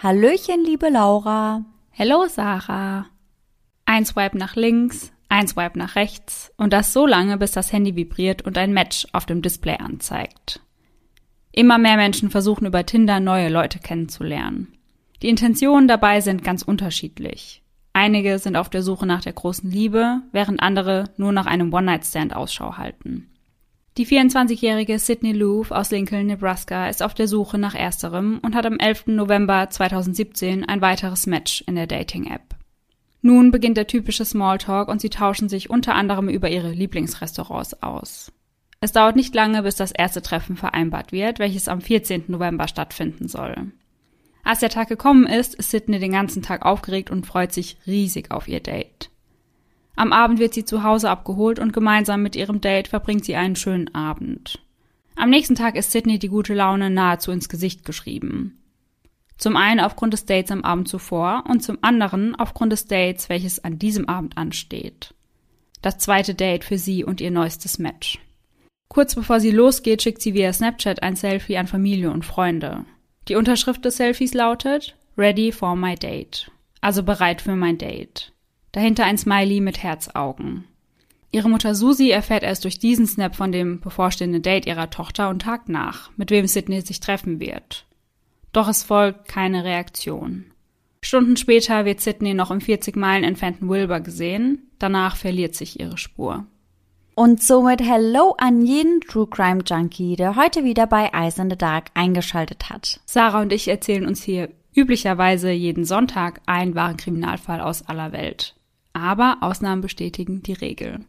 Hallöchen, liebe Laura. Hello, Sarah. Ein Swipe nach links, ein Swipe nach rechts und das so lange, bis das Handy vibriert und ein Match auf dem Display anzeigt. Immer mehr Menschen versuchen über Tinder neue Leute kennenzulernen. Die Intentionen dabei sind ganz unterschiedlich. Einige sind auf der Suche nach der großen Liebe, während andere nur nach einem One-Night-Stand Ausschau halten. Die 24-jährige Sydney Loofe aus Lincoln, Nebraska, ist auf der Suche nach ersterem und hat am 11. November 2017 ein weiteres Match in der Dating-App. Nun beginnt der typische Smalltalk und sie tauschen sich unter anderem über ihre Lieblingsrestaurants aus. Es dauert nicht lange, bis das erste Treffen vereinbart wird, welches am 14. November stattfinden soll. Als der Tag gekommen ist Sydney den ganzen Tag aufgeregt und freut sich riesig auf ihr Date. Am Abend wird sie zu Hause abgeholt und gemeinsam mit ihrem Date verbringt sie einen schönen Abend. Am nächsten Tag ist Sydney die gute Laune nahezu ins Gesicht geschrieben. Zum einen aufgrund des Dates am Abend zuvor und zum anderen aufgrund des Dates, welches an diesem Abend ansteht. Das zweite Date für sie und ihr neuestes Match. Kurz bevor sie losgeht, schickt sie via Snapchat ein Selfie an Familie und Freunde. Die Unterschrift des Selfies lautet Ready for my date, also bereit für mein Date. Dahinter ein Smiley mit Herzaugen. Ihre Mutter Susi erfährt erst durch diesen Snap von dem bevorstehenden Date ihrer Tochter und tagt nach, mit wem Sydney sich treffen wird. Doch es folgt keine Reaktion. Stunden später wird Sydney noch im 40 Meilen entfernten Wilbur gesehen, danach verliert sich ihre Spur. Und somit Hello an jeden True Crime Junkie, der heute wieder bei Eyes in the Dark eingeschaltet hat. Sarah und ich erzählen uns hier üblicherweise jeden Sonntag einen wahren Kriminalfall aus aller Welt. Aber Ausnahmen bestätigen die Regel.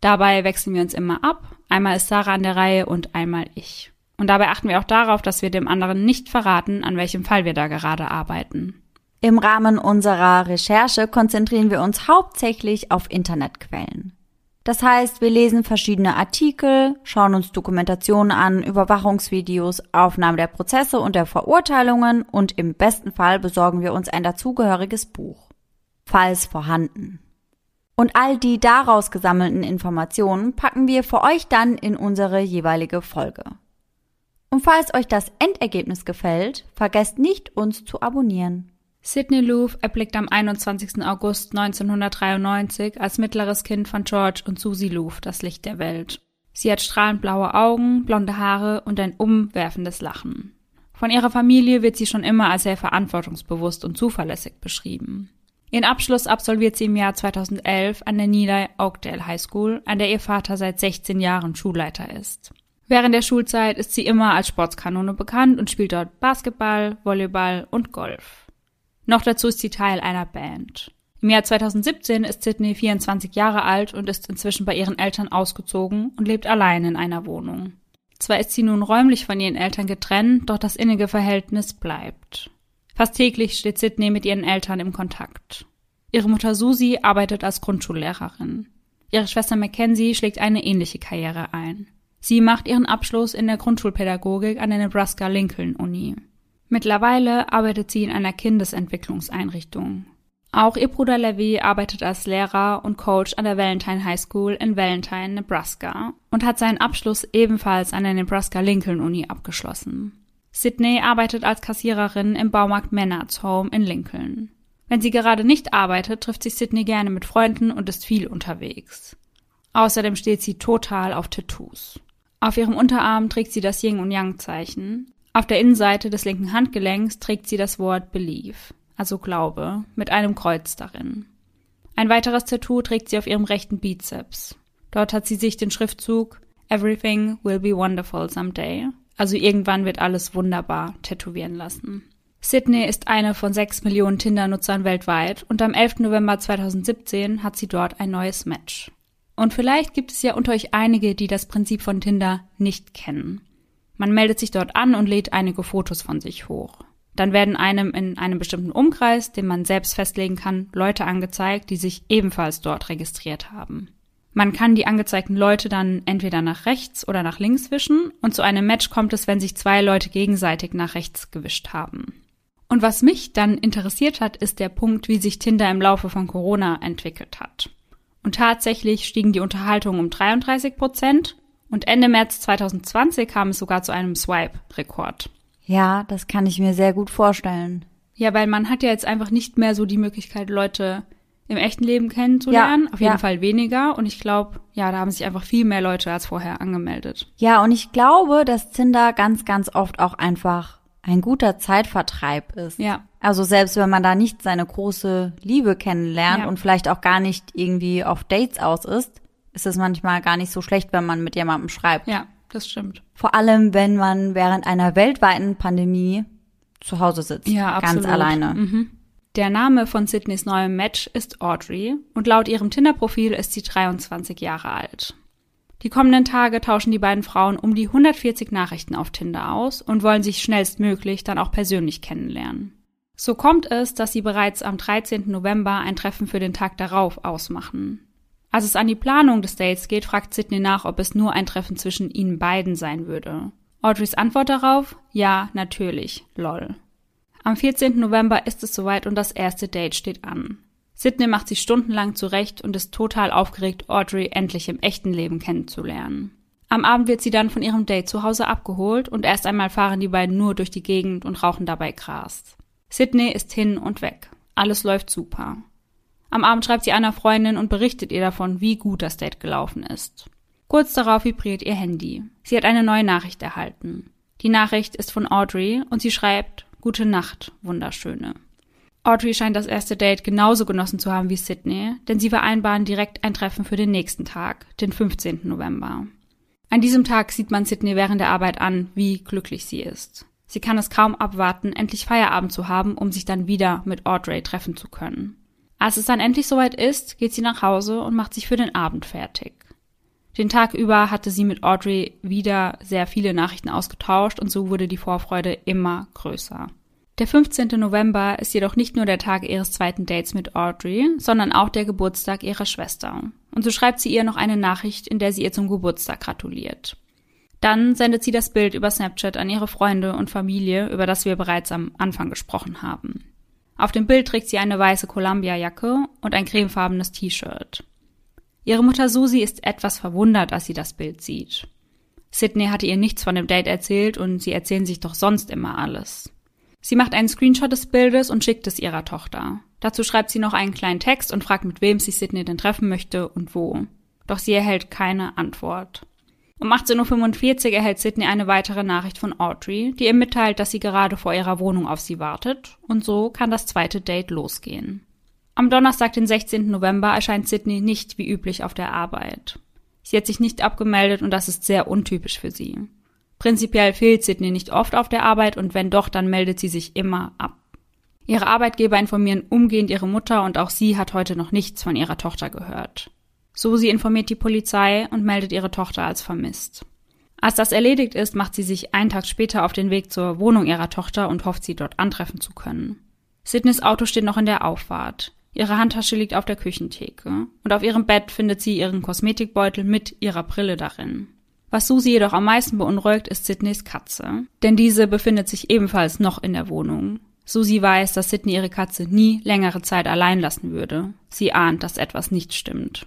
Dabei wechseln wir uns immer ab. Einmal ist Sarah an der Reihe und einmal ich. Und dabei achten wir auch darauf, dass wir dem anderen nicht verraten, an welchem Fall wir da gerade arbeiten. Im Rahmen unserer Recherche konzentrieren wir uns hauptsächlich auf Internetquellen. Das heißt, wir lesen verschiedene Artikel, schauen uns Dokumentationen an, Überwachungsvideos, Aufnahmen der Prozesse und der Verurteilungen und im besten Fall besorgen wir uns ein dazugehöriges Buch, falls vorhanden. Und all die daraus gesammelten Informationen packen wir für euch dann in unsere jeweilige Folge. Und falls euch das Endergebnis gefällt, vergesst nicht, uns zu abonnieren. Sydney Loofe erblickt am 21. August 1993 als mittleres Kind von George und Susie Loofe das Licht der Welt. Sie hat strahlend blaue Augen, blonde Haare und ein umwerfendes Lachen. Von ihrer Familie wird sie schon immer als sehr verantwortungsbewusst und zuverlässig beschrieben. Ihren Abschluss absolviert sie im Jahr 2011 an der Nila Oakdale High School, an der ihr Vater seit 16 Jahren Schulleiter ist. Während der Schulzeit ist sie immer als Sportskanone bekannt und spielt dort Basketball, Volleyball und Golf. Noch dazu ist sie Teil einer Band. Im Jahr 2017 ist Sydney 24 Jahre alt und ist inzwischen bei ihren Eltern ausgezogen und lebt allein in einer Wohnung. Zwar ist sie nun räumlich von ihren Eltern getrennt, doch das innige Verhältnis bleibt. Fast täglich steht Sydney mit ihren Eltern im Kontakt. Ihre Mutter Susi arbeitet als Grundschullehrerin. Ihre Schwester Mackenzie schlägt eine ähnliche Karriere ein. Sie macht ihren Abschluss in der Grundschulpädagogik an der Nebraska-Lincoln-Uni. Mittlerweile arbeitet sie in einer Kindesentwicklungseinrichtung. Auch ihr Bruder Levi arbeitet als Lehrer und Coach an der Valentine High School in Valentine, Nebraska und hat seinen Abschluss ebenfalls an der Nebraska-Lincoln-Uni abgeschlossen. Sydney arbeitet als Kassiererin im Baumarkt Menards Home in Lincoln. Wenn sie gerade nicht arbeitet, trifft sich Sydney gerne mit Freunden und ist viel unterwegs. Außerdem steht sie total auf Tattoos. Auf ihrem Unterarm trägt sie das Yin- und Yang-Zeichen. Auf der Innenseite des linken Handgelenks trägt sie das Wort Believe, also Glaube, mit einem Kreuz darin. Ein weiteres Tattoo trägt sie auf ihrem rechten Bizeps. Dort hat sie sich den Schriftzug Everything will be wonderful someday, also irgendwann wird alles wunderbar, tätowieren lassen. Sydney ist eine von 6 Millionen Tinder-Nutzern weltweit und am 11. November 2017 hat sie dort ein neues Match. Und vielleicht gibt es ja unter euch einige, die das Prinzip von Tinder nicht kennen. Man meldet sich dort an und lädt einige Fotos von sich hoch. Dann werden einem in einem bestimmten Umkreis, den man selbst festlegen kann, Leute angezeigt, die sich ebenfalls dort registriert haben. Man kann die angezeigten Leute dann entweder nach rechts oder nach links wischen und zu einem Match kommt es, wenn sich 2 Leute gegenseitig nach rechts gewischt haben. Und was mich dann interessiert hat, ist der Punkt, wie sich Tinder im Laufe von Corona entwickelt hat. Und tatsächlich stiegen die Unterhaltungen um 33%. Und Ende März 2020 kam es sogar zu einem Swipe-Rekord. Ja, das kann ich mir sehr gut vorstellen. Ja, weil man hat ja jetzt einfach nicht mehr so die Möglichkeit, Leute im echten Leben kennenzulernen. Ja, auf jeden Fall weniger. Und ich glaube, ja, da haben sich einfach viel mehr Leute als vorher angemeldet. Ja, und ich glaube, dass Tinder ganz, ganz oft auch einfach ein guter Zeitvertreib ist. Ja. Also selbst wenn man da nicht seine große Liebe kennenlernt und vielleicht auch gar nicht irgendwie auf Dates aus ist, ist es manchmal gar nicht so schlecht, wenn man mit jemandem schreibt. Ja, das stimmt. Vor allem, wenn man während einer weltweiten Pandemie zu Hause sitzt. Ja, absolut. Ganz alleine. Mhm. Der Name von Sydneys neuem Match ist Audrey und laut ihrem Tinder-Profil ist sie 23 Jahre alt. Die kommenden Tage tauschen die beiden Frauen um die 140 Nachrichten auf Tinder aus und wollen sich schnellstmöglich dann auch persönlich kennenlernen. So kommt es, dass sie bereits am 13. November ein Treffen für den Tag darauf ausmachen. Als es an die Planung des Dates geht, fragt Sydney nach, ob es nur ein Treffen zwischen ihnen beiden sein würde. Audreys Antwort darauf? Ja, natürlich, lol. Am 14. November ist es soweit und das erste Date steht an. Sydney macht sich stundenlang zurecht und ist total aufgeregt, Audrey endlich im echten Leben kennenzulernen. Am Abend wird sie dann von ihrem Date zu Hause abgeholt und erst einmal fahren die beiden nur durch die Gegend und rauchen dabei Gras. Sydney ist hin und weg. Alles läuft super. Am Abend schreibt sie einer Freundin und berichtet ihr davon, wie gut das Date gelaufen ist. Kurz darauf vibriert ihr Handy. Sie hat eine neue Nachricht erhalten. Die Nachricht ist von Audrey und sie schreibt: Gute Nacht, Wunderschöne. Audrey scheint das erste Date genauso genossen zu haben wie Sydney, denn sie vereinbaren direkt ein Treffen für den nächsten Tag, den 15. November. An diesem Tag sieht man Sydney während der Arbeit an, wie glücklich sie ist. Sie kann es kaum abwarten, endlich Feierabend zu haben, um sich dann wieder mit Audrey treffen zu können. Als es dann endlich soweit ist, geht sie nach Hause und macht sich für den Abend fertig. Den Tag über hatte sie mit Audrey wieder sehr viele Nachrichten ausgetauscht und so wurde die Vorfreude immer größer. Der 15. November ist jedoch nicht nur der Tag ihres zweiten Dates mit Audrey, sondern auch der Geburtstag ihrer Schwester. Und so schreibt sie ihr noch eine Nachricht, in der sie ihr zum Geburtstag gratuliert. Dann sendet sie das Bild über Snapchat an ihre Freunde und Familie, über das wir bereits am Anfang gesprochen haben. Auf dem Bild trägt sie eine weiße Columbia-Jacke und ein cremefarbenes T-Shirt. Ihre Mutter Susi ist etwas verwundert, als sie das Bild sieht. Sydney hatte ihr nichts von dem Date erzählt und sie erzählen sich doch sonst immer alles. Sie macht einen Screenshot des Bildes und schickt es ihrer Tochter. Dazu schreibt sie noch einen kleinen Text und fragt, mit wem sich Sydney denn treffen möchte und wo. Doch sie erhält keine Antwort. Um 18:45 Uhr erhält Sydney eine weitere Nachricht von Audrey, die ihr mitteilt, dass sie gerade vor ihrer Wohnung auf sie wartet und so kann das zweite Date losgehen. Am Donnerstag, den 16. November, erscheint Sydney nicht wie üblich auf der Arbeit. Sie hat sich nicht abgemeldet und das ist sehr untypisch für sie. Prinzipiell fehlt Sydney nicht oft auf der Arbeit und wenn doch, dann meldet sie sich immer ab. Ihre Arbeitgeber informieren umgehend ihre Mutter und auch sie hat heute noch nichts von ihrer Tochter gehört. Susi informiert die Polizei und meldet ihre Tochter als vermisst. Als das erledigt ist, macht sie sich einen Tag später auf den Weg zur Wohnung ihrer Tochter und hofft, sie dort antreffen zu können. Sydneys Auto steht noch in der Auffahrt. Ihre Handtasche liegt auf der Küchentheke und auf ihrem Bett findet sie ihren Kosmetikbeutel mit ihrer Brille darin. Was Susi jedoch am meisten beunruhigt, ist Sydneys Katze, denn diese befindet sich ebenfalls noch in der Wohnung. Susi weiß, dass Sydney ihre Katze nie längere Zeit allein lassen würde. Sie ahnt, dass etwas nicht stimmt.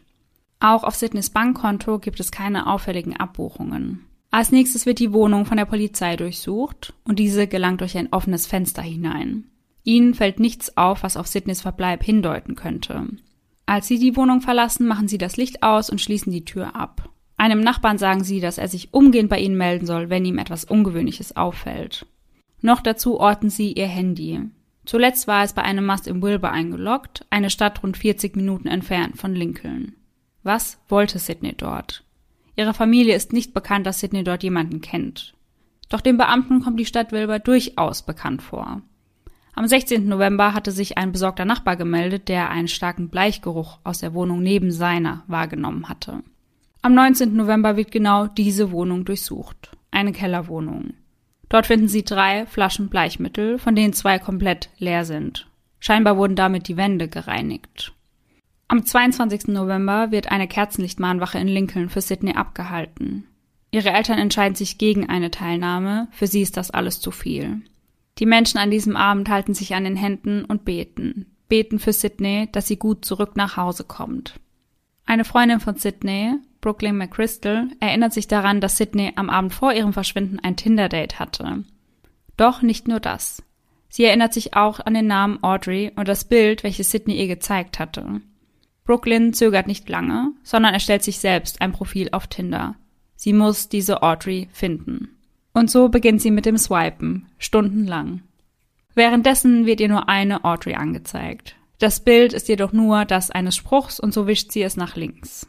Auch auf Sydneys Bankkonto gibt es keine auffälligen Abbuchungen. Als nächstes wird die Wohnung von der Polizei durchsucht und diese gelangt durch ein offenes Fenster hinein. Ihnen fällt nichts auf, was auf Sydneys Verbleib hindeuten könnte. Als sie die Wohnung verlassen, machen sie das Licht aus und schließen die Tür ab. Einem Nachbarn sagen sie, dass er sich umgehend bei ihnen melden soll, wenn ihm etwas Ungewöhnliches auffällt. Noch dazu orten sie ihr Handy. Zuletzt war es bei einem Mast im Wilbur eingeloggt, eine Stadt rund 40 Minuten entfernt von Lincoln. Was wollte Sydney dort? Ihrer Familie ist nicht bekannt, dass Sydney dort jemanden kennt. Doch dem Beamten kommt die Stadt Wilbur durchaus bekannt vor. Am 16. November hatte sich ein besorgter Nachbar gemeldet, der einen starken Bleichgeruch aus der Wohnung neben seiner wahrgenommen hatte. Am 19. November wird genau diese Wohnung durchsucht. Eine Kellerwohnung. Dort finden sie 3 Flaschen Bleichmittel, von denen 2 komplett leer sind. Scheinbar wurden damit die Wände gereinigt. Am 22. November wird eine Kerzenlichtmahnwache in Lincoln für Sydney abgehalten. Ihre Eltern entscheiden sich gegen eine Teilnahme, für sie ist das alles zu viel. Die Menschen an diesem Abend halten sich an den Händen und beten. Beten für Sydney, dass sie gut zurück nach Hause kommt. Eine Freundin von Sydney, Brooklyn McCrystal, erinnert sich daran, dass Sydney am Abend vor ihrem Verschwinden ein Tinder-Date hatte. Doch nicht nur das. Sie erinnert sich auch an den Namen Audrey und das Bild, welches Sydney ihr gezeigt hatte. Brooklyn zögert nicht lange, sondern erstellt sich selbst ein Profil auf Tinder. Sie muss diese Audrey finden. Und so beginnt sie mit dem Swipen, stundenlang. Währenddessen wird ihr nur eine Audrey angezeigt. Das Bild ist jedoch nur das eines Spruchs und so wischt sie es nach links.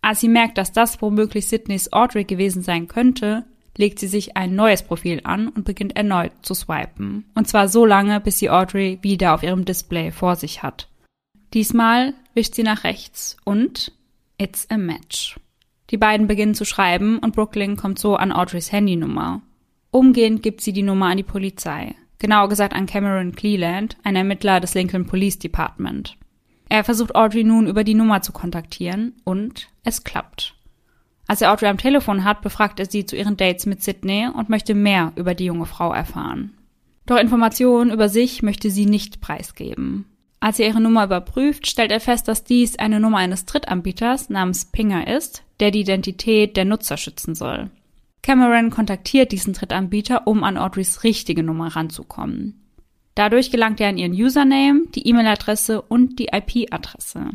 Als sie merkt, dass das womöglich Sydneys Audrey gewesen sein könnte, legt sie sich ein neues Profil an und beginnt erneut zu swipen. Und zwar so lange, bis sie Audrey wieder auf ihrem Display vor sich hat. Diesmal wischt sie nach rechts und it's a match. Die beiden beginnen zu schreiben und Brooklyn kommt so an Audreys Handynummer. Umgehend gibt sie die Nummer an die Polizei. Genauer gesagt an Cameron Cleland, ein Ermittler des Lincoln Police Department. Er versucht Audrey nun über die Nummer zu kontaktieren und es klappt. Als er Audrey am Telefon hat, befragt er sie zu ihren Dates mit Sydney und möchte mehr über die junge Frau erfahren. Doch Informationen über sich möchte sie nicht preisgeben. Als er ihre Nummer überprüft, stellt er fest, dass dies eine Nummer eines Drittanbieters namens Pinger ist, der die Identität der Nutzer schützen soll. Cameron kontaktiert diesen Drittanbieter, um an Audreys richtige Nummer ranzukommen. Dadurch gelangt er an ihren Username, die E-Mail-Adresse und die IP-Adresse.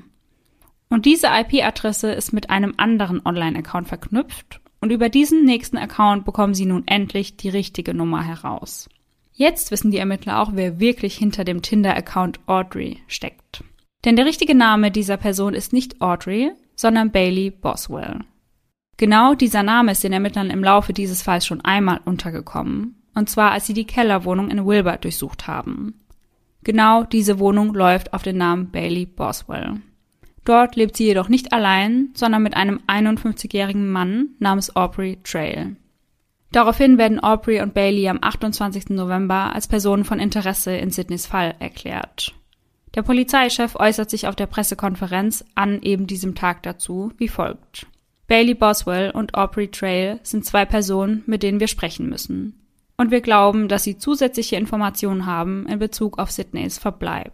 Und diese IP-Adresse ist mit einem anderen Online-Account verknüpft und über diesen nächsten Account bekommen sie nun endlich die richtige Nummer heraus. Jetzt wissen die Ermittler auch, wer wirklich hinter dem Tinder-Account Audrey steckt. Denn der richtige Name dieser Person ist nicht Audrey, sondern Bailey Boswell. Genau dieser Name ist den Ermittlern im Laufe dieses Falls schon einmal untergekommen. Und zwar, als sie die Kellerwohnung in Wilbur durchsucht haben. Genau diese Wohnung läuft auf den Namen Bailey Boswell. Dort lebt sie jedoch nicht allein, sondern mit einem 51-jährigen Mann namens Aubrey Trail. Daraufhin werden Aubrey und Bailey am 28. November als Personen von Interesse in Sydneys Fall erklärt. Der Polizeichef äußert sich auf der Pressekonferenz an eben diesem Tag dazu wie folgt. Bailey Boswell und Aubrey Trail sind zwei Personen, mit denen wir sprechen müssen. Und wir glauben, dass sie zusätzliche Informationen haben in Bezug auf Sydneys Verbleib.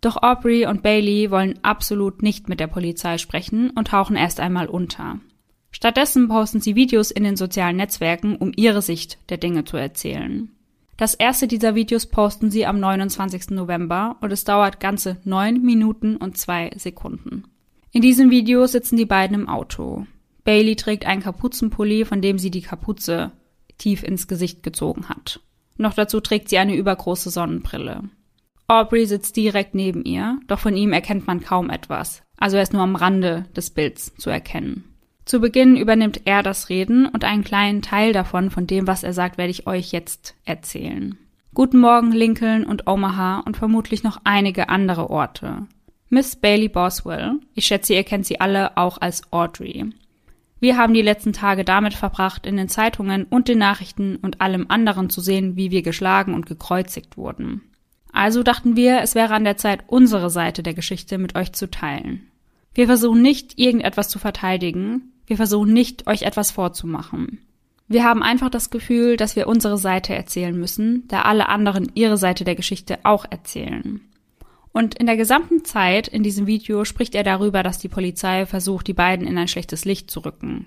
Doch Aubrey und Bailey wollen absolut nicht mit der Polizei sprechen und tauchen erst einmal unter. Stattdessen posten sie Videos in den sozialen Netzwerken, um ihre Sicht der Dinge zu erzählen. Das erste dieser Videos posten sie am 29. November und es dauert ganze 9 Minuten und 2 Sekunden. In diesem Video sitzen die beiden im Auto. Bailey trägt einen Kapuzenpulli, von dem sie die Kapuze tief ins Gesicht gezogen hat. Noch dazu trägt sie eine übergroße Sonnenbrille. Aubrey sitzt direkt neben ihr, doch von ihm erkennt man kaum etwas, also er ist nur am Rande des Bilds zu erkennen. Zu Beginn übernimmt er das Reden und einen kleinen Teil davon, von dem, was er sagt, werde ich euch jetzt erzählen. Guten Morgen, Lincoln und Omaha und vermutlich noch einige andere Orte. Miss Bailey Boswell, ich schätze, ihr kennt sie alle auch als Audrey. Wir haben die letzten Tage damit verbracht, in den Zeitungen und den Nachrichten und allem anderen zu sehen, wie wir geschlagen und gekreuzigt wurden. Also dachten wir, es wäre an der Zeit, unsere Seite der Geschichte mit euch zu teilen. Wir versuchen nicht, irgendetwas zu verteidigen. Wir versuchen nicht, euch etwas vorzumachen. Wir haben einfach das Gefühl, dass wir unsere Seite erzählen müssen, da alle anderen ihre Seite der Geschichte auch erzählen. Und in der gesamten Zeit in diesem Video spricht er darüber, dass die Polizei versucht, die beiden in ein schlechtes Licht zu rücken.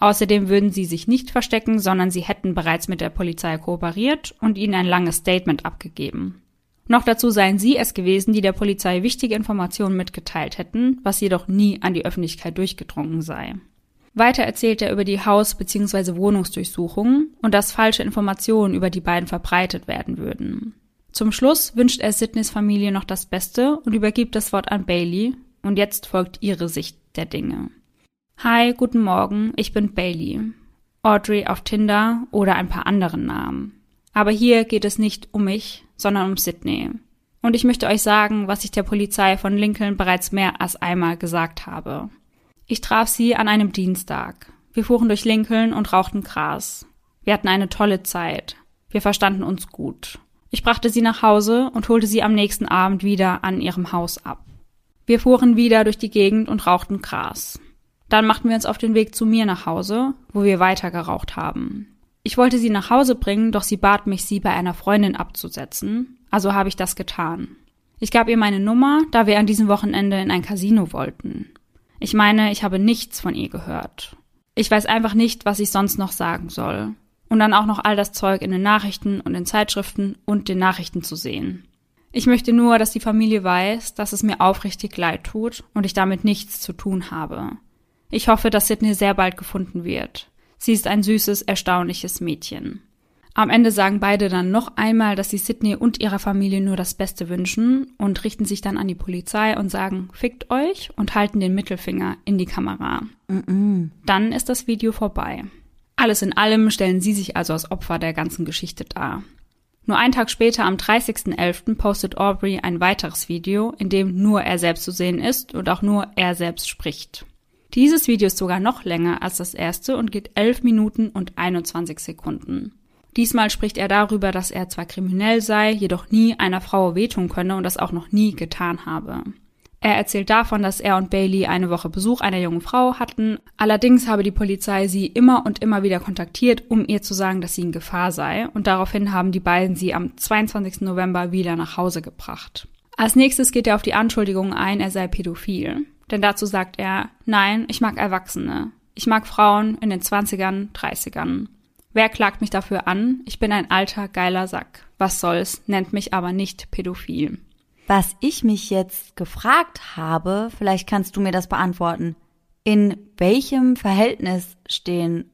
Außerdem würden sie sich nicht verstecken, sondern sie hätten bereits mit der Polizei kooperiert und ihnen ein langes Statement abgegeben. Noch dazu seien sie es gewesen, die der Polizei wichtige Informationen mitgeteilt hätten, was jedoch nie an die Öffentlichkeit durchgedrungen sei. Weiter erzählt er über die Haus- bzw. Wohnungsdurchsuchungen und dass falsche Informationen über die beiden verbreitet werden würden. Zum Schluss wünscht er Sydneys Familie noch das Beste und übergibt das Wort an Bailey und jetzt folgt ihre Sicht der Dinge. Hi, guten Morgen, ich bin Bailey. Audrey auf Tinder oder ein paar anderen Namen. Aber hier geht es nicht um mich, sondern um Sydney. Und ich möchte euch sagen, was ich der Polizei von Lincoln bereits mehr als einmal gesagt habe. Ich traf sie an einem Dienstag. Wir fuhren durch Lincoln und rauchten Gras. Wir hatten eine tolle Zeit. Wir verstanden uns gut. Ich brachte sie nach Hause und holte sie am nächsten Abend wieder an ihrem Haus ab. Wir fuhren wieder durch die Gegend und rauchten Gras. Dann machten wir uns auf den Weg zu mir nach Hause, wo wir weiter geraucht haben. Ich wollte sie nach Hause bringen, doch sie bat mich, sie bei einer Freundin abzusetzen, also habe ich das getan. Ich gab ihr meine Nummer, da wir an diesem Wochenende in ein Casino wollten. Ich meine, ich habe nichts von ihr gehört. Ich weiß einfach nicht, was ich sonst noch sagen soll. und dann auch noch all das Zeug in den Nachrichten und in Zeitschriften und den Nachrichten zu sehen. Ich möchte nur, dass die Familie weiß, dass es mir aufrichtig leid tut und ich damit nichts zu tun habe. Ich hoffe, dass Sydney sehr bald gefunden wird. Sie ist ein süßes, erstaunliches Mädchen. Am Ende sagen beide dann noch einmal, dass sie Sydney und ihrer Familie nur das Beste wünschen und richten sich dann an die Polizei und sagen, fickt euch, und halten den Mittelfinger in die Kamera. Dann ist das Video vorbei. Alles in allem stellen sie sich also als Opfer der ganzen Geschichte dar. Nur einen Tag später, am 30.11., postet Aubrey ein weiteres Video, in dem nur er selbst zu sehen ist und auch nur er selbst spricht. Dieses Video ist sogar noch länger als das erste und geht 11 Minuten und 21 Sekunden. Diesmal spricht er darüber, dass er zwar kriminell sei, jedoch nie einer Frau wehtun könne und das auch noch nie getan habe. Er erzählt davon, dass er und Bailey eine Woche Besuch einer jungen Frau hatten. Allerdings habe die Polizei sie immer und immer wieder kontaktiert, um ihr zu sagen, dass sie in Gefahr sei. Und daraufhin haben die beiden sie am 22. November wieder nach Hause gebracht. Als nächstes geht er auf die Anschuldigungen ein, er sei pädophil. Denn dazu sagt er, nein, ich mag Erwachsene. Ich mag Frauen in den 20ern, 30ern. Wer klagt mich dafür an? Ich bin ein alter, geiler Sack. Was soll's, nennt mich aber nicht pädophil. Was ich mich jetzt gefragt habe, vielleicht kannst du mir das beantworten. In welchem Verhältnis stehen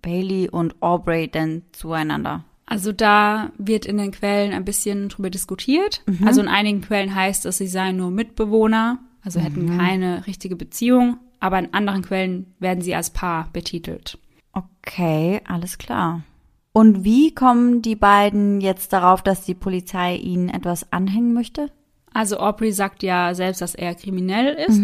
Bailey und Aubrey denn zueinander? Also da wird in den Quellen ein bisschen drüber diskutiert. Also in einigen Quellen heißt es, sie seien nur Mitbewohner, also hätten keine richtige Beziehung. Aber in anderen Quellen werden sie als Paar betitelt. Okay, alles klar. Und wie kommen die beiden jetzt darauf, dass die Polizei ihnen etwas anhängen möchte? Also Aubrey sagt ja selbst, dass er kriminell ist.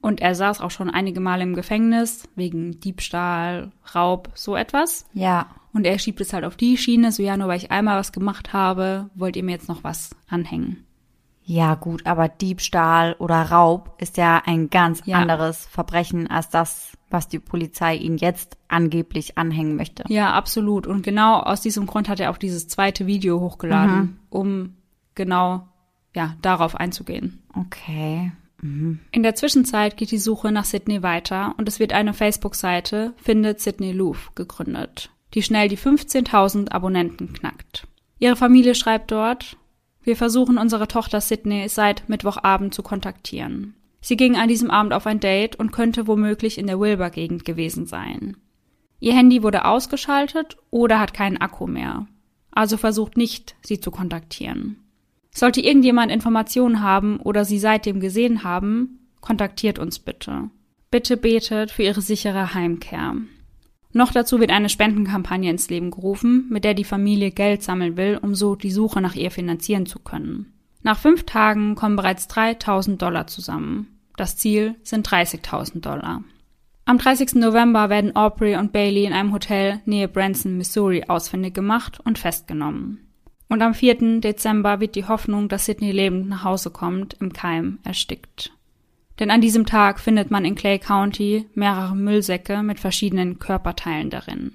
Und er saß auch schon einige Male im Gefängnis wegen Diebstahl, Raub, so etwas. Ja. Und er schiebt es halt auf die Schiene, so ja, nur weil ich einmal was gemacht habe, wollt ihr mir jetzt noch was anhängen. Ja gut, aber Diebstahl oder Raub ist ja ein ganz anderes Verbrechen als das, was die Polizei ihn jetzt angeblich anhängen möchte. Ja, absolut. Und genau aus diesem Grund hat er auch dieses zweite Video hochgeladen, um genau darauf einzugehen. Okay. In der Zwischenzeit geht die Suche nach Sydney weiter und es wird eine Facebook-Seite, Findet Sydney Loofe, gegründet, die schnell die 15.000 Abonnenten knackt. Ihre Familie schreibt dort: Wir versuchen, unsere Tochter Sydney seit Mittwochabend zu kontaktieren. Sie ging an diesem Abend auf ein Date und könnte womöglich in der Wilbur-Gegend gewesen sein. Ihr Handy wurde ausgeschaltet oder hat keinen Akku mehr. Also versucht nicht, sie zu kontaktieren. Sollte irgendjemand Informationen haben oder sie seitdem gesehen haben, kontaktiert uns bitte. Bitte betet für ihre sichere Heimkehr. Noch dazu wird eine Spendenkampagne ins Leben gerufen, mit der die Familie Geld sammeln will, um so die Suche nach ihr finanzieren zu können. Nach 5 Tagen kommen bereits $3.000 zusammen. Das Ziel sind $30.000. Am 30. November werden Aubrey und Bailey in einem Hotel nahe Branson, Missouri, ausfindig gemacht und festgenommen. Und am 4. Dezember wird die Hoffnung, dass Sydney lebend nach Hause kommt, im Keim erstickt. Denn an diesem Tag findet man in Clay County mehrere Müllsäcke mit verschiedenen Körperteilen darin.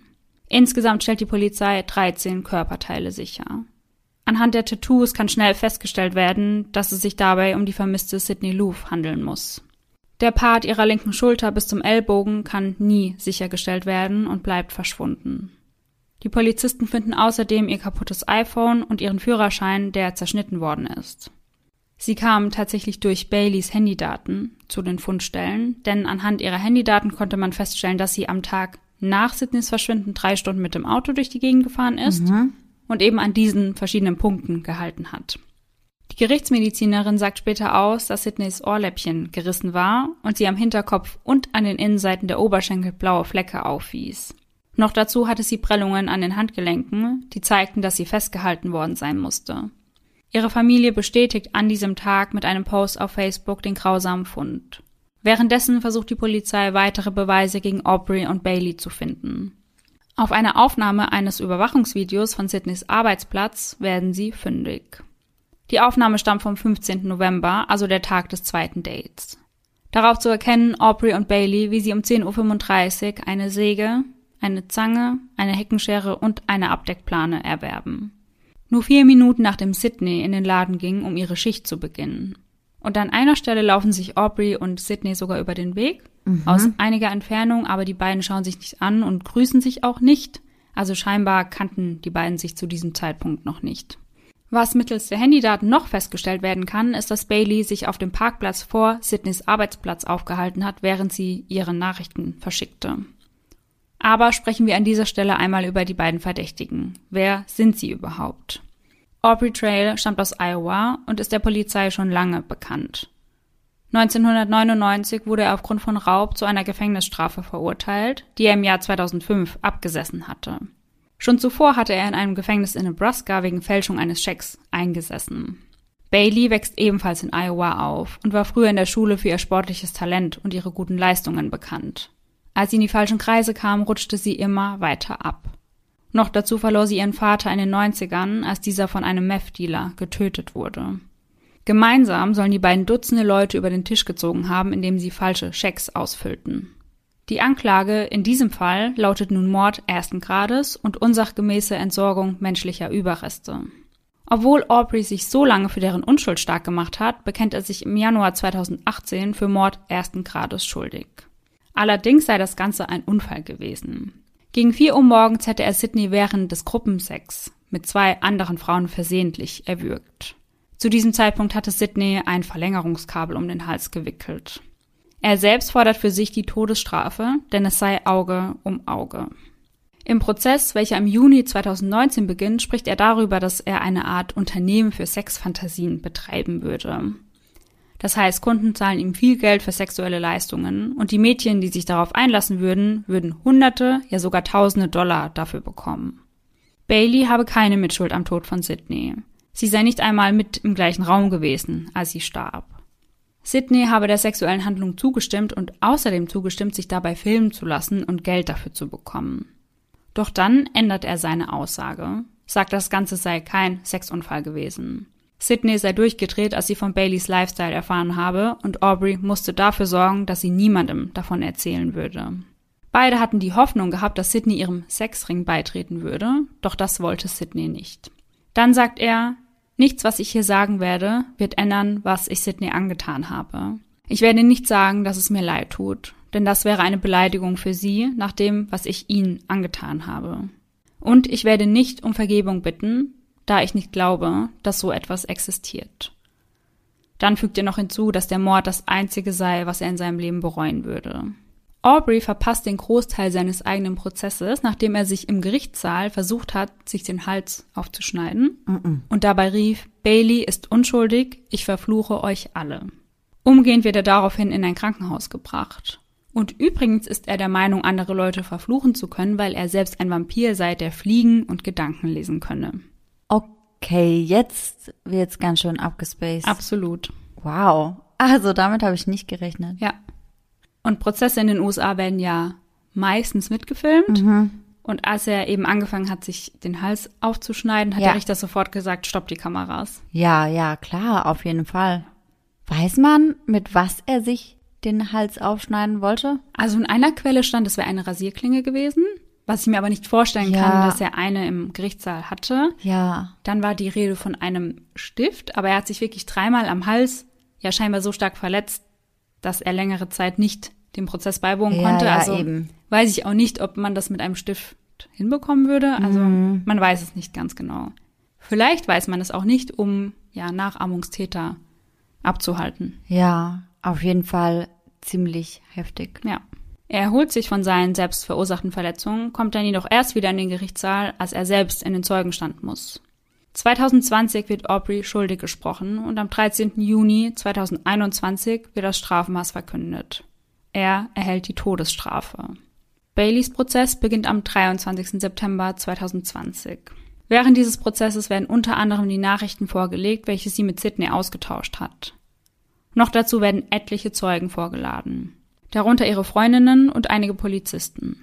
Insgesamt stellt die Polizei 13 Körperteile sicher. Anhand der Tattoos kann schnell festgestellt werden, dass es sich dabei um die vermisste Sydney Loofe handeln muss. Der Part ihrer linken Schulter bis zum Ellbogen kann nie sichergestellt werden und bleibt verschwunden. Die Polizisten finden außerdem ihr kaputtes iPhone und ihren Führerschein, der zerschnitten worden ist. Sie kamen tatsächlich durch Baileys Handydaten zu den Fundstellen, denn anhand ihrer Handydaten konnte man feststellen, dass sie am Tag nach Sydneys Verschwinden 3 Stunden mit dem Auto durch die Gegend gefahren ist und eben an diesen verschiedenen Punkten gehalten hat. Die Gerichtsmedizinerin sagt später aus, dass Sydneys Ohrläppchen gerissen war und sie am Hinterkopf und an den Innenseiten der Oberschenkel blaue Flecke aufwies. Noch dazu hatte sie Prellungen an den Handgelenken, die zeigten, dass sie festgehalten worden sein musste. Ihre Familie bestätigt an diesem Tag mit einem Post auf Facebook den grausamen Fund. Währenddessen versucht die Polizei, weitere Beweise gegen Aubrey und Bailey zu finden. Auf einer Aufnahme eines Überwachungsvideos von Sydneys Arbeitsplatz werden sie fündig. Die Aufnahme stammt vom 15. November, also der Tag des zweiten Dates. Darauf zu erkennen Aubrey und Bailey, wie sie um 10.35 Uhr eine Säge, eine Zange, eine Heckenschere und eine Abdeckplane erwerben. Nur 4 Minuten nachdem Sydney in den Laden ging, um ihre Schicht zu beginnen. Und an einer Stelle laufen sich Aubrey und Sydney sogar über den Weg, aus einiger Entfernung, aber die beiden schauen sich nicht an und grüßen sich auch nicht. Also scheinbar kannten die beiden sich zu diesem Zeitpunkt noch nicht. Was mittels der Handydaten noch festgestellt werden kann, ist, dass Bailey sich auf dem Parkplatz vor Sydneys Arbeitsplatz aufgehalten hat, während sie ihre Nachrichten verschickte. Aber sprechen wir an dieser Stelle einmal über die beiden Verdächtigen. Wer sind sie überhaupt? Aubrey Trail stammt aus Iowa und ist der Polizei schon lange bekannt. 1999 wurde er aufgrund von Raub zu einer Gefängnisstrafe verurteilt, die er im Jahr 2005 abgesessen hatte. Schon zuvor hatte er in einem Gefängnis in Nebraska wegen Fälschung eines Schecks eingesessen. Bailey wächst ebenfalls in Iowa auf und war früher in der Schule für ihr sportliches Talent und ihre guten Leistungen bekannt. Als sie in die falschen Kreise kam, rutschte sie immer weiter ab. Noch dazu verlor sie ihren Vater in den 90ern, als dieser von einem Meth-Dealer getötet wurde. Gemeinsam sollen die beiden Dutzende Leute über den Tisch gezogen haben, indem sie falsche Schecks ausfüllten. Die Anklage in diesem Fall lautet nun Mord ersten Grades und unsachgemäße Entsorgung menschlicher Überreste. Obwohl Aubrey sich so lange für deren Unschuld stark gemacht hat, bekennt er sich im Januar 2018 für Mord ersten Grades schuldig. Allerdings sei das Ganze ein Unfall gewesen. Gegen 4 Uhr morgens hätte er Sydney während des Gruppensex mit 2 anderen Frauen versehentlich erwürgt. Zu diesem Zeitpunkt hatte Sydney ein Verlängerungskabel um den Hals gewickelt. Er selbst fordert für sich die Todesstrafe, denn es sei Auge um Auge. Im Prozess, welcher im Juni 2019 beginnt, spricht er darüber, dass er eine Art Unternehmen für Sexfantasien betreiben würde. Das heißt, Kunden zahlen ihm viel Geld für sexuelle Leistungen und die Mädchen, die sich darauf einlassen würden, würden Hunderte, ja sogar Tausende Dollar dafür bekommen. Bailey habe keine Mitschuld am Tod von Sydney. Sie sei nicht einmal mit im gleichen Raum gewesen, als sie starb. Sydney habe der sexuellen Handlung zugestimmt und außerdem zugestimmt, sich dabei filmen zu lassen und Geld dafür zu bekommen. Doch dann ändert er seine Aussage, sagt, das Ganze sei kein Sexunfall gewesen. Sydney sei durchgedreht, als sie von Baileys Lifestyle erfahren habe, und Aubrey musste dafür sorgen, dass sie niemandem davon erzählen würde. Beide hatten die Hoffnung gehabt, dass Sydney ihrem Sexring beitreten würde, doch das wollte Sydney nicht. Dann sagt er: Nichts, was ich hier sagen werde, wird ändern, was ich Sydney angetan habe. Ich werde nicht sagen, dass es mir leid tut, denn das wäre eine Beleidigung für sie nach dem, was ich ihnen angetan habe. Und ich werde nicht um Vergebung bitten, da ich nicht glaube, dass so etwas existiert. Dann fügt er noch hinzu, dass der Mord das Einzige sei, was er in seinem Leben bereuen würde. Aubrey verpasst den Großteil seines eigenen Prozesses, nachdem er sich im Gerichtssaal versucht hat, sich den Hals aufzuschneiden und dabei rief: Bailey ist unschuldig, ich verfluche euch alle. Umgehend wird er daraufhin in ein Krankenhaus gebracht. Und übrigens ist er der Meinung, andere Leute verfluchen zu können, weil er selbst ein Vampir sei, der Fliegen und Gedanken lesen könne. Okay, jetzt wird's ganz schön abgespaced. Absolut. Wow. Also damit habe ich nicht gerechnet. Ja. Und Prozesse in den USA werden ja meistens mitgefilmt. Mhm. Und als er eben angefangen hat, sich den Hals aufzuschneiden, hat der Richter sofort gesagt: Stopp die Kameras. Ja, ja, klar, auf jeden Fall. Weiß man, mit was er sich den Hals aufschneiden wollte? Also in einer Quelle stand, es wäre eine Rasierklinge gewesen, was ich mir aber nicht vorstellen kann, dass er eine im Gerichtssaal hatte. Ja. Dann war die Rede von einem Stift, aber er hat sich wirklich 3-mal am Hals scheinbar so stark verletzt, dass er längere Zeit nicht dem Prozess beiwohnen konnte. Ja, also eben. Weiß ich auch nicht, ob man das mit einem Stift hinbekommen würde. Also man weiß es nicht ganz genau. Vielleicht weiß man es auch nicht, um Nachahmungstäter abzuhalten. Ja, auf jeden Fall ziemlich heftig. Ja. Er erholt sich von seinen selbst verursachten Verletzungen, kommt dann jedoch erst wieder in den Gerichtssaal, als er selbst in den Zeugenstand muss. 2020 wird Aubrey schuldig gesprochen und am 13. Juni 2021 wird das Strafmaß verkündet. Er erhält die Todesstrafe. Baileys Prozess beginnt am 23. September 2020. Während dieses Prozesses werden unter anderem die Nachrichten vorgelegt, welche sie mit Sydney ausgetauscht hat. Noch dazu werden etliche Zeugen vorgeladen, darunter ihre Freundinnen und einige Polizisten.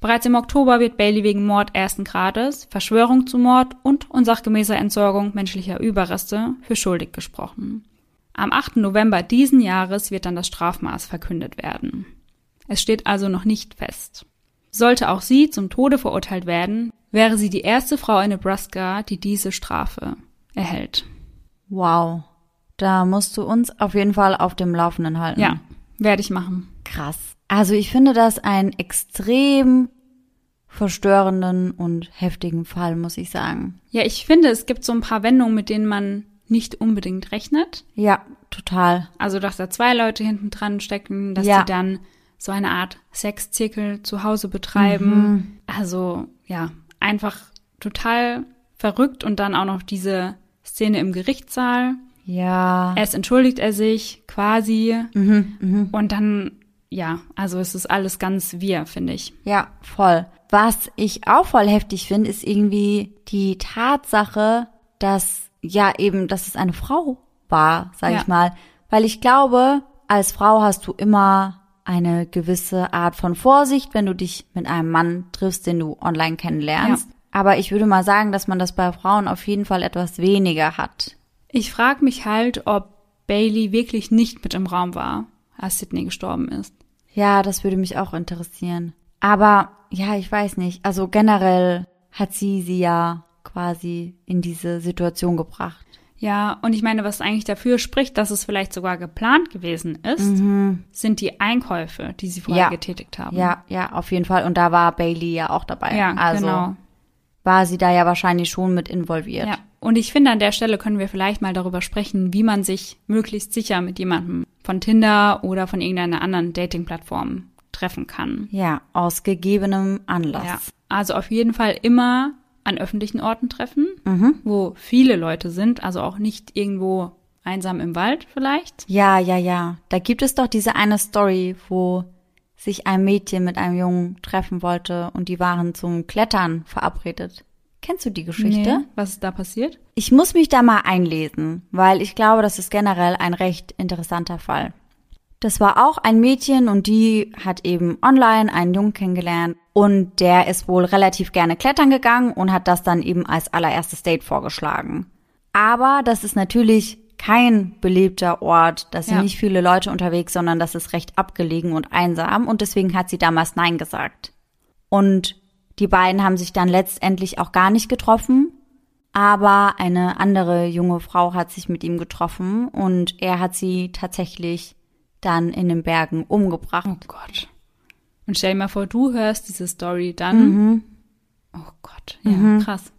Bereits im Oktober wird Bailey wegen Mord ersten Grades, Verschwörung zu Mord und unsachgemäßer Entsorgung menschlicher Überreste für schuldig gesprochen. Am 8. November diesen Jahres wird dann das Strafmaß verkündet werden. Es steht also noch nicht fest. Sollte auch sie zum Tode verurteilt werden, wäre sie die erste Frau in Nebraska, die diese Strafe erhält. Wow, da musst du uns auf jeden Fall auf dem Laufenden halten. Ja, werde ich machen. Krass. Also ich finde das einen extrem verstörenden und heftigen Fall, muss ich sagen. Ja, ich finde, es gibt so ein paar Wendungen, mit denen man nicht unbedingt rechnet. Ja, total. Also, dass da zwei Leute hinten dran stecken, dass die dann so eine Art Sexzirkel zu Hause betreiben. Mhm. Also, ja, einfach total verrückt. Und dann auch noch diese Szene im Gerichtssaal. Ja. Erst entschuldigt er sich quasi. Mhm, mh. Und dann, ja, also es ist alles ganz wirr, finde ich. Ja, voll. Was ich auch voll heftig finde, ist irgendwie die Tatsache, dass, ja eben, dass es eine Frau war, sage ich mal. Weil ich glaube, als Frau hast du immer eine gewisse Art von Vorsicht, wenn du dich mit einem Mann triffst, den du online kennenlernst. Ja. Aber ich würde mal sagen, dass man das bei Frauen auf jeden Fall etwas weniger hat. Ich frage mich halt, ob Bailey wirklich nicht mit im Raum war, als Sydney gestorben ist. Ja, das würde mich auch interessieren. Aber, ja, ich weiß nicht. Also generell hat sie ja quasi in diese Situation gebracht. Ja, und ich meine, was eigentlich dafür spricht, dass es vielleicht sogar geplant gewesen ist, sind die Einkäufe, die sie vorher getätigt haben. Ja, ja, auf jeden Fall. Und da war Bailey ja auch dabei. Ja, also genau. War sie da ja wahrscheinlich schon mit involviert. Ja. Und ich finde, an der Stelle können wir vielleicht mal darüber sprechen, wie man sich möglichst sicher mit jemandem von Tinder oder von irgendeiner anderen Dating-Plattform treffen kann. Ja, aus gegebenem Anlass. Ja, also auf jeden Fall immer an öffentlichen Orten treffen, wo viele Leute sind, also auch nicht irgendwo einsam im Wald vielleicht. Ja, ja, ja. Da gibt es doch diese eine Story, wo sich ein Mädchen mit einem Jungen treffen wollte und die waren zum Klettern verabredet. Kennst du die Geschichte? Nee, was ist da passiert? Ich muss mich da mal einlesen, weil ich glaube, das ist generell ein recht interessanter Fall. Das war auch ein Mädchen und die hat eben online einen Jungen kennengelernt und der ist wohl relativ gerne klettern gegangen und hat das dann eben als allererstes Date vorgeschlagen. Aber das ist natürlich kein belebter Ort, da sind nicht viele Leute unterwegs, sondern das ist recht abgelegen und einsam und deswegen hat sie damals Nein gesagt. Und die beiden haben sich dann letztendlich auch gar nicht getroffen, aber eine andere junge Frau hat sich mit ihm getroffen und er hat sie tatsächlich dann in den Bergen umgebracht. Oh Gott. Und stell dir mal vor, du hörst diese Story dann. Oh Gott, ja, krass.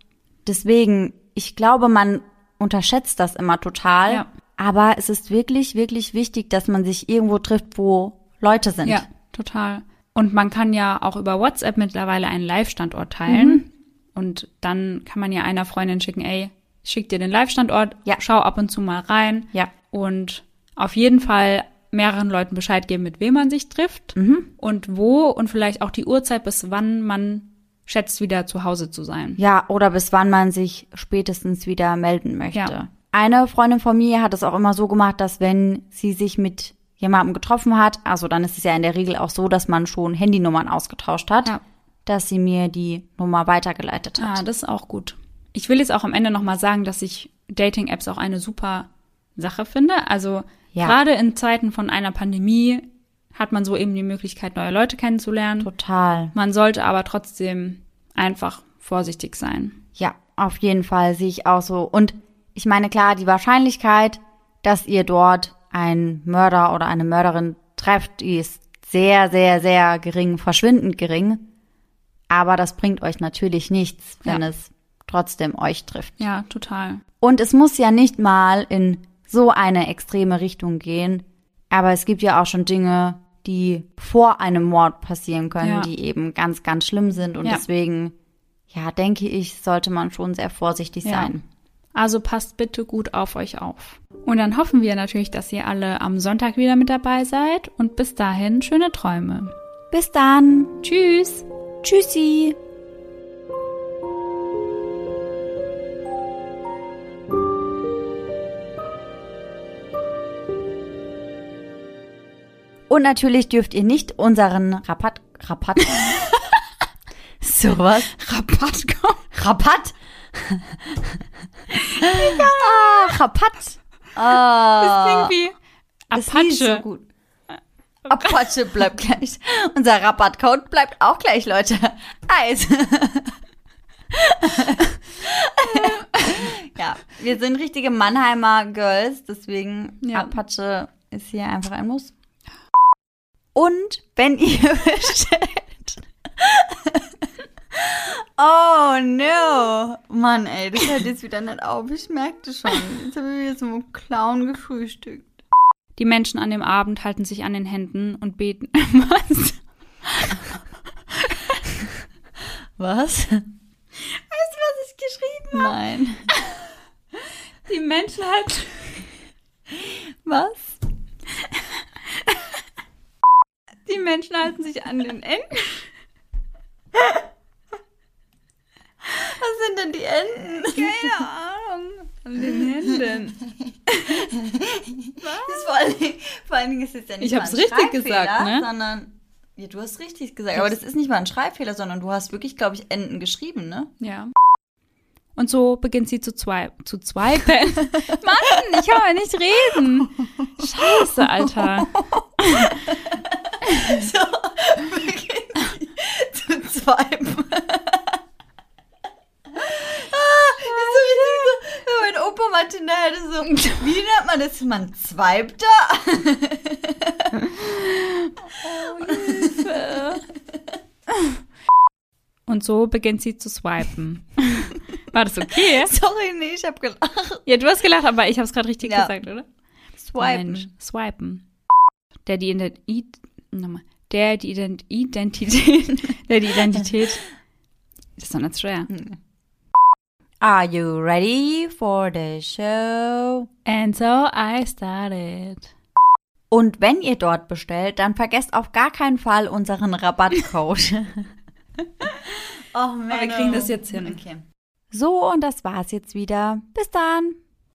Deswegen, ich glaube, man unterschätzt das immer total, aber es ist wirklich, wirklich wichtig, dass man sich irgendwo trifft, wo Leute sind. Ja, total. Und man kann ja auch über WhatsApp mittlerweile einen Live-Standort teilen. Und dann kann man ja einer Freundin schicken, ey, schick dir den Live-Standort, schau ab und zu mal rein. Ja. Und auf jeden Fall mehreren Leuten Bescheid geben, mit wem man sich trifft und wo und vielleicht auch die Uhrzeit, bis wann man schätzt, wieder zu Hause zu sein. Ja, oder bis wann man sich spätestens wieder melden möchte. Ja. Eine Freundin von mir hat es auch immer so gemacht, dass wenn sie sich mit jemanden getroffen hat, also dann ist es ja in der Regel auch so, dass man schon Handynummern ausgetauscht hat, dass sie mir die Nummer weitergeleitet hat. Ah, das ist auch gut. Ich will jetzt auch am Ende nochmal sagen, dass ich Dating-Apps auch eine super Sache finde. Also gerade in Zeiten von einer Pandemie hat man so eben die Möglichkeit, neue Leute kennenzulernen. Total. Man sollte aber trotzdem einfach vorsichtig sein. Ja, auf jeden Fall sehe ich auch so. Und ich meine, klar, die Wahrscheinlichkeit, dass ihr dort ein Mörder oder eine Mörderin trefft, die ist sehr, sehr, sehr gering, verschwindend gering. Aber das bringt euch natürlich nichts, wenn es trotzdem euch trifft. Ja, total. Und es muss ja nicht mal in so eine extreme Richtung gehen. Aber es gibt ja auch schon Dinge, die vor einem Mord passieren können, die eben ganz, ganz schlimm sind. Und deswegen, ja, denke ich, sollte man schon sehr vorsichtig sein. Also passt bitte gut auf euch auf. Und dann hoffen wir natürlich, dass ihr alle am Sonntag wieder mit dabei seid. Und bis dahin schöne Träume. Bis dann. Tschüss. Tschüssi. Und natürlich dürft ihr nicht unseren Rabatt. Sowas. Rabatt. Rabatt. Das klingt wie Apache. Ist so gut. Apache bleibt gleich. Unser Rabattcode bleibt auch gleich, Leute. Eis. Ja, wir sind richtige Mannheimer Girls, deswegen Apache ist hier einfach ein Muss. Und wenn ihr bestellt... Oh, no. Mann, ey, das hört jetzt wieder nicht auf. Ich merkte schon. Jetzt habe ich wieder so einen Clown gefrühstückt. Die Menschen an dem Abend halten sich an den Händen und beten. Was? Was? Weißt du, was ich geschrieben habe? Nein. Die Menschen halten... Was? Die Menschen halten sich an den Enden. Was sind denn die Enden? Keine Ahnung. An den Händen. Was? Vor allen Dingen ist es ja nicht mal ein Schreibfehler. Ich hab's richtig gesagt, ne? Sondern, ja, du hast richtig gesagt. Aber das ist nicht mal ein Schreibfehler, sondern du hast wirklich, glaube ich, Enden geschrieben, ne? Ja. Und so beginnt sie zu zweipen. Mann, ich kann ja nicht reden. Scheiße, Alter. So beginnt sie zu zweipen. Mein Opa Martina hätte so, wie nennt man das? Man zweibt da? Oh, Hilfe. Und so beginnt sie zu swipen. War das okay? Sorry, nee, ich hab gelacht. Ja, du hast gelacht, aber ich hab's gerade richtig gesagt, oder? Swipen. Mensch, swipen. Der die Identität. Das ist doch nicht schwer. Hm. Are you ready for the show? And so I started. Und wenn ihr dort bestellt, dann vergesst auf gar keinen Fall unseren Rabattcode. Oh, wir kriegen das jetzt hin. Okay. So, und das war's jetzt wieder. Bis dann.